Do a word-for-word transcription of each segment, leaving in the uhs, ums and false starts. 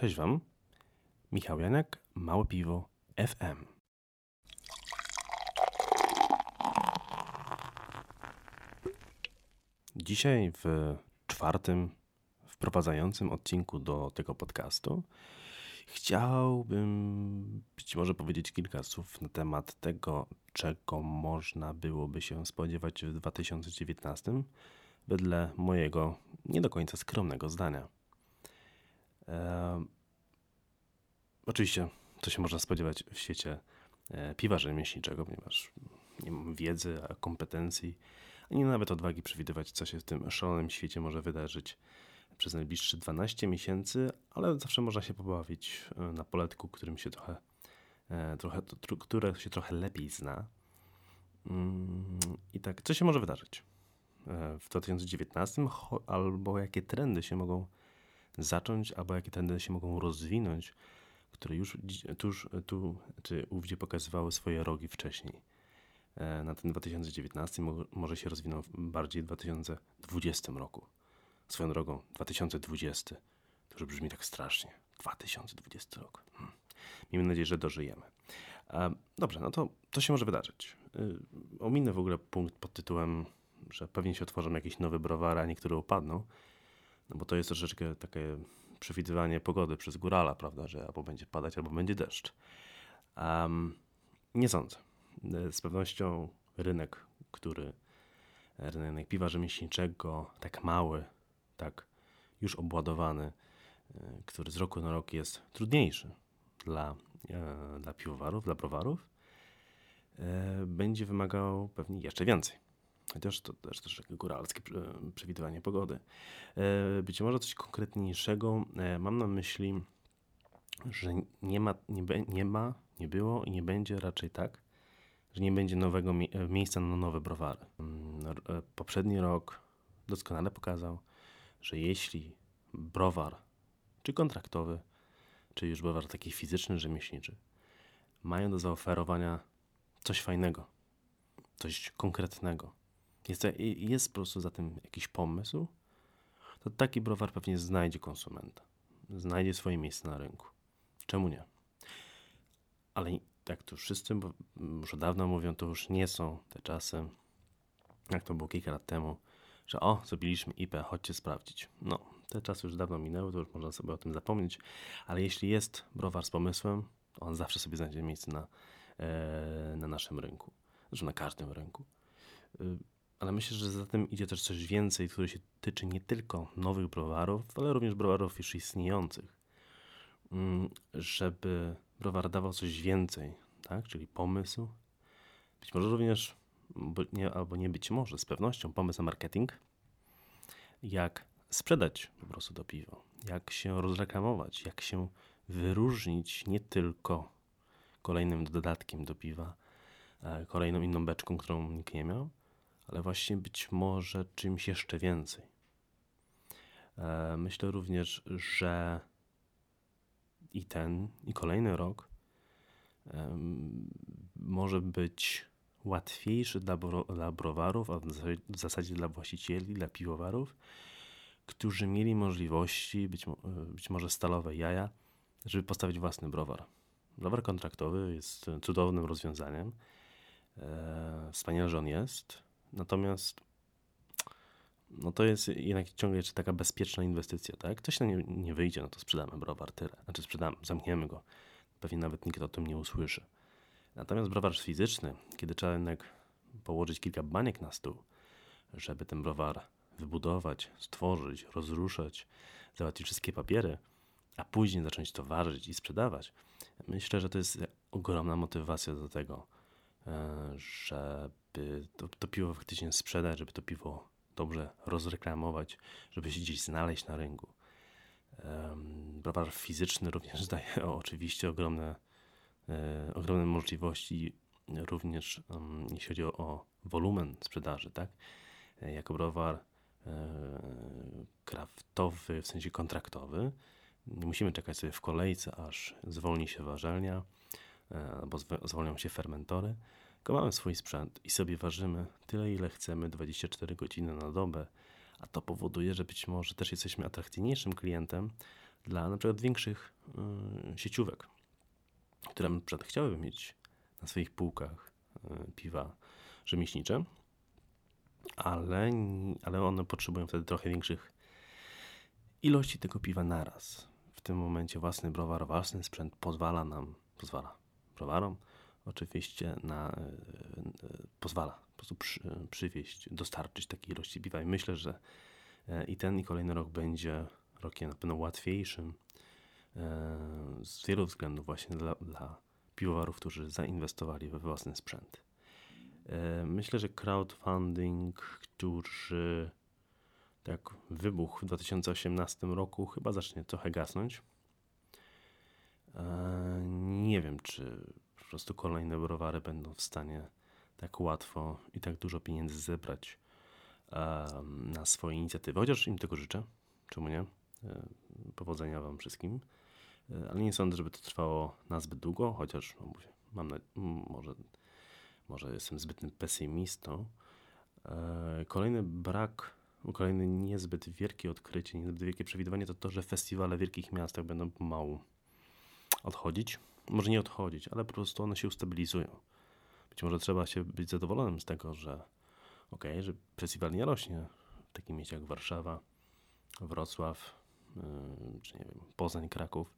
Cześć Wam, Michał Janiak, Małe Piwo F M. Dzisiaj w czwartym wprowadzającym odcinku do tego podcastu chciałbym być może powiedzieć kilka słów na temat tego, czego można byłoby się spodziewać w dwa tysiące dziewiętnastym wedle mojego nie do końca skromnego zdania. E, oczywiście, co się można spodziewać w świecie piwa rzemieślniczego, ponieważ nie mam wiedzy, a kompetencji, ani nawet odwagi przewidywać, co się w tym szalonym świecie może wydarzyć przez najbliższe dwanaście miesięcy, ale zawsze można się pobawić na poletku, którym się trochę, trochę, które się trochę lepiej zna. I tak, co się może wydarzyć w dwa tysiące dziewiętnastym, albo jakie trendy się mogą zacząć, albo jakie trendy się mogą rozwinąć, które już tuż, tu czy ówdzie pokazywały swoje rogi wcześniej. Na ten dwa tysiące dziewiętnasty może się rozwinął bardziej w dwa tysiące dwudziestym roku. Swoją drogą, dwa tysiące dwudziesty, to już brzmi tak strasznie. dwa tysiące dwudziesty rok. Hmm. Miejmy nadzieję, że dożyjemy. E, dobrze, no to co się może wydarzyć? E, ominę w ogóle punkt pod tytułem, że pewnie się otworzą jakieś nowe browary, a niektóre upadną, no bo to jest troszeczkę takie przewidywanie pogody przez górala, prawda, że albo będzie padać, albo będzie deszcz. E, nie sądzę. E, z pewnością rynek, który rynek piwa rzemieślniczego, tak mały, tak już obładowany, który z roku na rok jest trudniejszy dla, dla piwowarów, dla browarów, będzie wymagał pewnie jeszcze więcej. Chociaż to też troszeczkę góralskie przewidywanie pogody. Być może coś konkretniejszego. Mam na myśli, że nie ma, nie, be, nie, ma, nie było i nie będzie raczej tak, że nie będzie nowego mi- miejsca na nowe browary. Poprzedni rok doskonale pokazał, że jeśli browar, czy kontraktowy, czy już browar taki fizyczny, rzemieślniczy, mają do zaoferowania coś fajnego, coś konkretnego, jest, jest po prostu za tym jakiś pomysł, to taki browar pewnie znajdzie konsumenta, znajdzie swoje miejsce na rynku. Czemu nie? Ale jak to wszyscy, bo już od dawna mówią, to już nie są te czasy, jak to było kilka lat temu, że o, zrobiliśmy I P, chodźcie sprawdzić. No, te czasy już dawno minęły, to już można sobie o tym zapomnieć, ale jeśli jest browar z pomysłem, on zawsze sobie znajdzie miejsce na, na naszym rynku, znaczy na każdym rynku. Ale myślę, że za tym idzie też coś więcej, które się tyczy nie tylko nowych browarów, ale również browarów już istniejących. Żeby browar dawał coś więcej, tak? Czyli pomysł, być może również Bo nie, albo nie być może, z pewnością pomysł na marketing, jak sprzedać po prostu to piwo, jak się rozreklamować, jak się wyróżnić nie tylko kolejnym dodatkiem do piwa, kolejną inną beczką, którą nikt nie miał, ale właśnie być może czymś jeszcze więcej. Myślę również, że i ten, i kolejny rok może być łatwiejszy dla, bro, dla browarów, a w zasadzie dla właścicieli, dla piwowarów, którzy mieli możliwości, być, być może stalowe jaja, żeby postawić własny browar. Browar kontraktowy jest cudownym rozwiązaniem. E, wspaniale, że on jest. Natomiast no to jest jednak ciągle jeszcze taka bezpieczna inwestycja, tak? Coś nam nie, nie wyjdzie, no to sprzedamy browar, tyle. Znaczy sprzedamy, zamkniemy go. Pewnie nawet nikt o tym nie usłyszy. Natomiast browar fizyczny, kiedy trzeba jednak położyć kilka baniek na stół, żeby ten browar wybudować, stworzyć, rozruszać, załatwić wszystkie papiery, a później zacząć to ważyć i sprzedawać, myślę, że to jest ogromna motywacja do tego, żeby to, to piwo faktycznie sprzedać, żeby to piwo dobrze rozreklamować, żeby się gdzieś znaleźć na rynku. Browar fizyczny również daje oczywiście ogromne E, ogromne możliwości również um, jeśli chodzi o, o wolumen sprzedaży, tak? E, jako browar kraftowy, e, w sensie kontraktowy, nie musimy czekać sobie w kolejce, aż zwolni się warzelnia e, albo zw- zwolnią się fermentory, tylko mamy swój sprzęt i sobie ważymy tyle, ile chcemy, dwadzieścia cztery godziny na dobę, a to powoduje, że być może też jesteśmy atrakcyjniejszym klientem dla na przykład większych y, sieciówek, które na przykład chciałyby mieć na swoich półkach y, piwa rzemieślnicze, ale, ale one potrzebują wtedy trochę większych ilości tego piwa naraz. W tym momencie własny browar, własny sprzęt pozwala nam, pozwala browarom oczywiście na, y, y, pozwala po prostu przy, y, przywieźć, dostarczyć takiej ilości piwa i myślę, że i ten i kolejny rok będzie rokiem na pewno łatwiejszym z wielu względów właśnie dla, dla piwowarów, którzy zainwestowali we własny sprzęt. Myślę, że crowdfunding, który tak wybuchł w dwa tysiące osiemnastym roku, chyba zacznie trochę gasnąć. Nie wiem, czy po prostu kolejne browary będą w stanie tak łatwo i tak dużo pieniędzy zebrać na swoje inicjatywy, chociaż im tego życzę, czemu nie? Powodzenia wam wszystkim, ale nie sądzę, żeby to trwało na zbyt długo, chociaż mówię, mam na... może, może jestem zbytnym pesymistą. Kolejny brak, kolejne niezbyt wielkie odkrycie, niezbyt wielkie przewidywanie to to, że festiwale w wielkich miastach będą pomału odchodzić, może nie odchodzić, ale po prostu one się ustabilizują. Być może trzeba się być zadowolonym z tego, że okej, okay, że festiwal nie rośnie w takim mieście jak Warszawa, Wrocław, yy, czy nie wiem, Poznań, Kraków.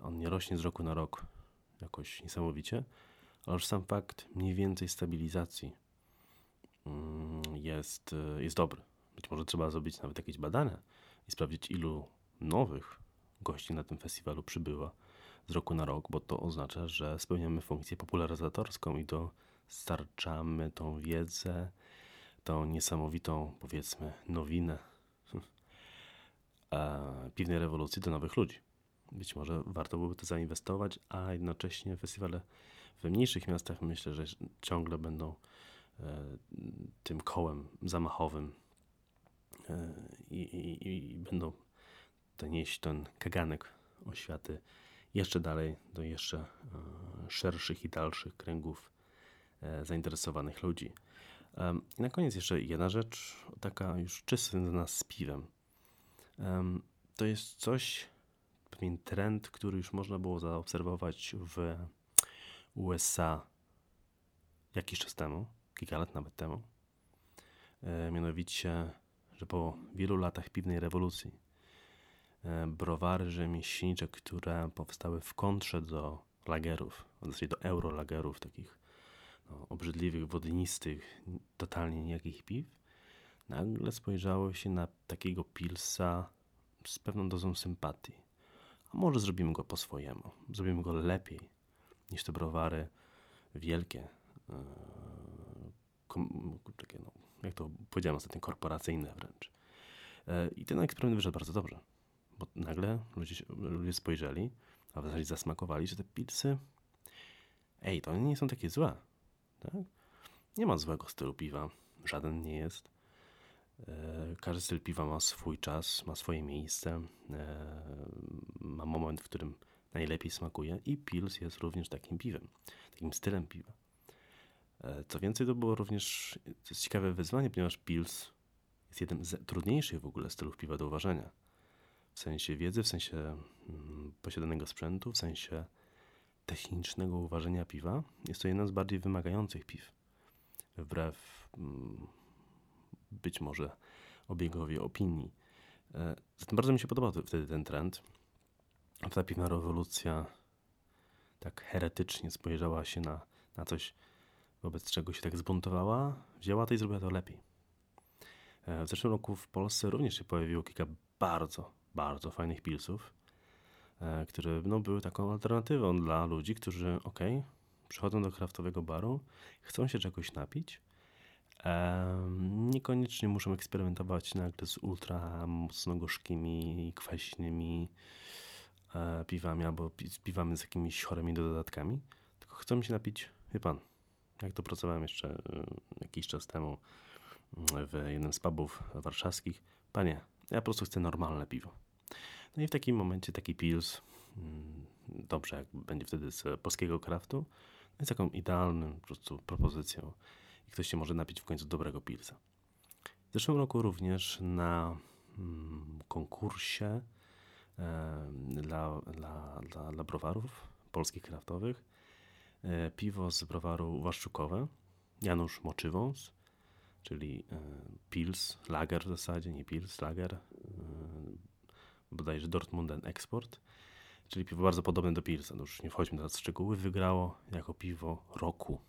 On nie rośnie z roku na rok jakoś niesamowicie, ale już sam fakt mniej więcej stabilizacji yy, jest, yy, jest dobry. Być może trzeba zrobić nawet jakieś badania i sprawdzić, ilu nowych gości na tym festiwalu przybyła z roku na rok, bo to oznacza, że spełniamy funkcję popularyzatorską i do starczamy tą wiedzę, tą niesamowitą, powiedzmy, nowinę piwnej rewolucji do nowych ludzi. Być może warto byłoby to zainwestować, a jednocześnie festiwale we mniejszych miastach myślę, że ciągle będą tym kołem zamachowym i, i, i będą to nieść ten kaganek oświaty jeszcze dalej do jeszcze szerszych i dalszych kręgów zainteresowanych ludzi. Um, i na koniec jeszcze jedna rzecz, taka już czysta dla nas z piwem. Um, to jest coś, pewien trend, który już można było zaobserwować w U S A jakiś czas temu, kilka lat nawet temu. E, mianowicie, że po wielu latach piwnej rewolucji e, browary rzemieślnicze, które powstały w kontrze do lagerów, w zasadzie do eurolagerów takich No, obrzydliwych, wodnistych, totalnie nijakich piw, nagle spojrzało się na takiego pilsa z pewną dozą sympatii. A może zrobimy go po swojemu, zrobimy go lepiej niż te browary wielkie, yy, kom, takie, no, jak to powiedziałem ostatnio, korporacyjne wręcz. Yy, I ten eksperyment wyszedł bardzo dobrze, bo nagle ludzie, ludzie spojrzeli, a w zasadzie zasmakowali, że te pilsy, ej, to one nie są takie złe. Tak? Nie ma złego stylu piwa, żaden nie jest. E, każdy styl piwa ma swój czas, ma swoje miejsce, e, ma moment, w którym najlepiej smakuje i pils jest również takim piwem, takim stylem piwa. E, co więcej, to było również to jest ciekawe wyzwanie, ponieważ pils jest jednym z trudniejszych w ogóle stylów piwa do uważania. W sensie wiedzy, w sensie mm, posiadanego sprzętu, w sensie technicznego uważenia piwa, jest to jedna z bardziej wymagających piw. Wbrew być może obiegowi opinii. Zatem bardzo mi się podobał wtedy ten trend. Ta piwna rewolucja tak heretycznie spojrzała się na, na coś, wobec czego się tak zbuntowała, wzięła to i zrobiła to lepiej. W zeszłym roku w Polsce również się pojawiło kilka bardzo, bardzo fajnych pilsów, które no, były taką alternatywą dla ludzi, którzy ok, przychodzą do kraftowego baru, chcą się czegoś napić, ehm, niekoniecznie muszą eksperymentować nagle z ultra mocno gorzkimi, kwaśnymi e, piwami albo pi- z piwami z jakimiś chorymi dodatkami, tylko chcą się napić, wie pan, jak to pracowałem jeszcze e, jakiś czas temu w jednym z pubów warszawskich, panie, ja po prostu chcę normalne piwo. No i w takim momencie taki pils, dobrze jak będzie wtedy z polskiego kraftu, jest taką idealną po prostu propozycją i ktoś się może napić w końcu dobrego pilsa. W zeszłym roku również na mm, konkursie dla, dla, dla, dla browarów polskich kraftowych. Piwo z browaru Waszczukowe, Janusz Moczywąs, czyli Pils, lager w zasadzie, nie Pils, lager, bodajże Dortmunder Export, czyli piwo bardzo podobne do Pilsa, no już nie wchodźmy teraz w szczegóły, wygrało jako piwo roku.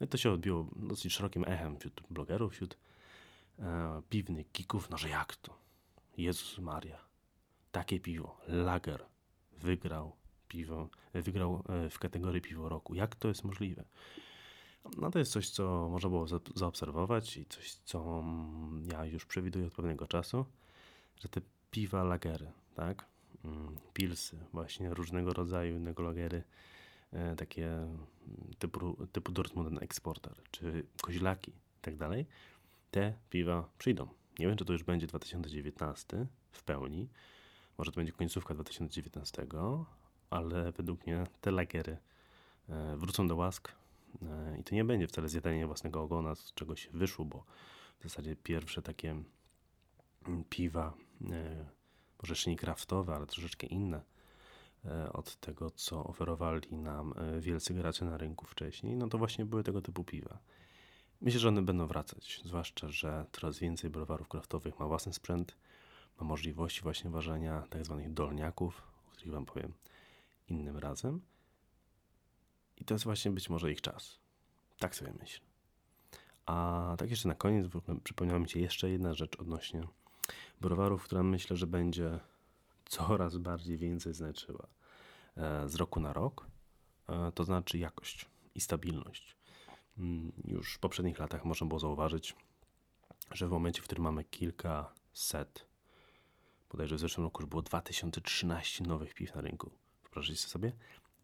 No i to się odbiło dosyć szerokim echem wśród blogerów, wśród e, piwnych geeków, no że jak to? Jezus Maria, takie piwo, lager, wygrał piwo, wygrał w kategorii piwo roku. Jak to jest możliwe? No to jest coś, co można było zaobserwować i coś, co ja już przewiduję od pewnego czasu, że te piwa lagery, tak? Pilsy, właśnie różnego rodzaju innego lagery, takie typu, typu Dortmunder Exporter, czy koźlaki i tak dalej, te piwa przyjdą. Nie wiem, czy to już będzie dwa tysiące dziewiętnasty w pełni, może to będzie końcówka dwa tysiące dziewiętnastego, ale według mnie te lagery wrócą do łask i to nie będzie wcale zjadanie własnego ogona, z czego się wyszło, bo w zasadzie pierwsze takie piwa, może jeszcze nie kraftowe, ale troszeczkę inne od tego, co oferowali nam wielcy gracze na rynku wcześniej, no to właśnie były tego typu piwa. Myślę, że one będą wracać, zwłaszcza, że coraz więcej browarów kraftowych ma własny sprzęt, ma możliwości właśnie ważenia tak zwanych dolniaków, o których wam powiem innym razem. I to jest właśnie być może ich czas. Tak sobie myślę. A tak jeszcze na koniec w ogóle przypomniała mi się jeszcze jedna rzecz odnośnie browarów, która myślę, że będzie coraz bardziej więcej znaczyła z roku na rok, to znaczy jakość i stabilność. Już w poprzednich latach można było zauważyć, że w momencie, w którym mamy kilkaset, bodajże w zeszłym roku już było dwa tysiące trzynaście nowych piw na rynku. Wyobraźcie sobie,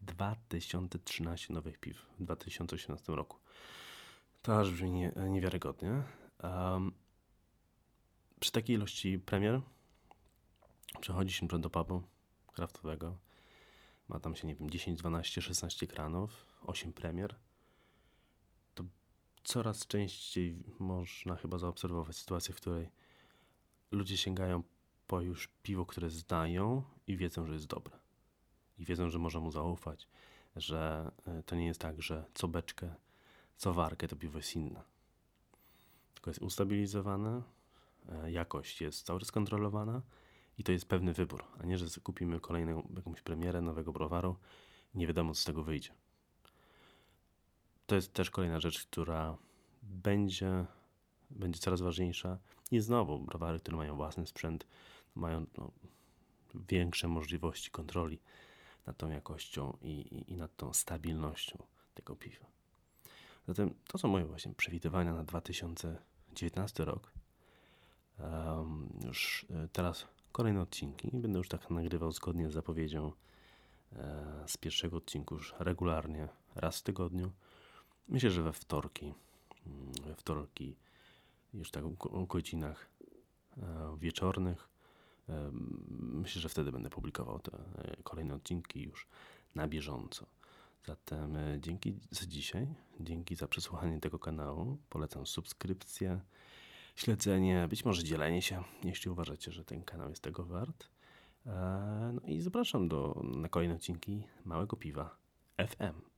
dwa tysiące trzynaście nowych piw w dwa tysiące osiemnastym roku. To aż brzmi nie, niewiarygodnie. Um, przy takiej ilości premier przechodzi się do pubu kraftowego. Ma tam się, nie wiem, dziesięć, dwanaście, szesnaście kranów, osiem premier. To coraz częściej można chyba zaobserwować sytuację, w której ludzie sięgają po już piwo, które znają i wiedzą, że jest dobre. I wiedzą, że można mu zaufać, że to nie jest tak, że co beczkę, co warkę to piwo jest inne. Tylko jest ustabilizowane, jakość jest cały czas kontrolowana i to jest pewny wybór, a nie, że kupimy kolejną jakąś premierę nowego browaru i nie wiadomo, co z tego wyjdzie. To jest też kolejna rzecz, która będzie, będzie coraz ważniejsza i znowu browary, które mają własny sprzęt, mają no, większe możliwości kontroli nad tą jakością i, i, i nad tą stabilnością tego piwa. Zatem to są moje właśnie przewidywania na dwa tysiące dziewiętnasty rok. Um, już teraz kolejne odcinki. Będę już tak nagrywał zgodnie z zapowiedzią e, z pierwszego odcinku już regularnie, raz w tygodniu. Myślę, że we wtorki, we wtorki już tak o godzinach e, wieczornych. Myślę, że wtedy będę publikował te kolejne odcinki już na bieżąco. Zatem dzięki za dzisiaj, dzięki za przesłuchanie tego kanału. Polecam subskrypcję, śledzenie, być może dzielenie się, jeśli uważacie, że ten kanał jest tego wart. No i zapraszam do, na kolejne odcinki Małego Piwa F M.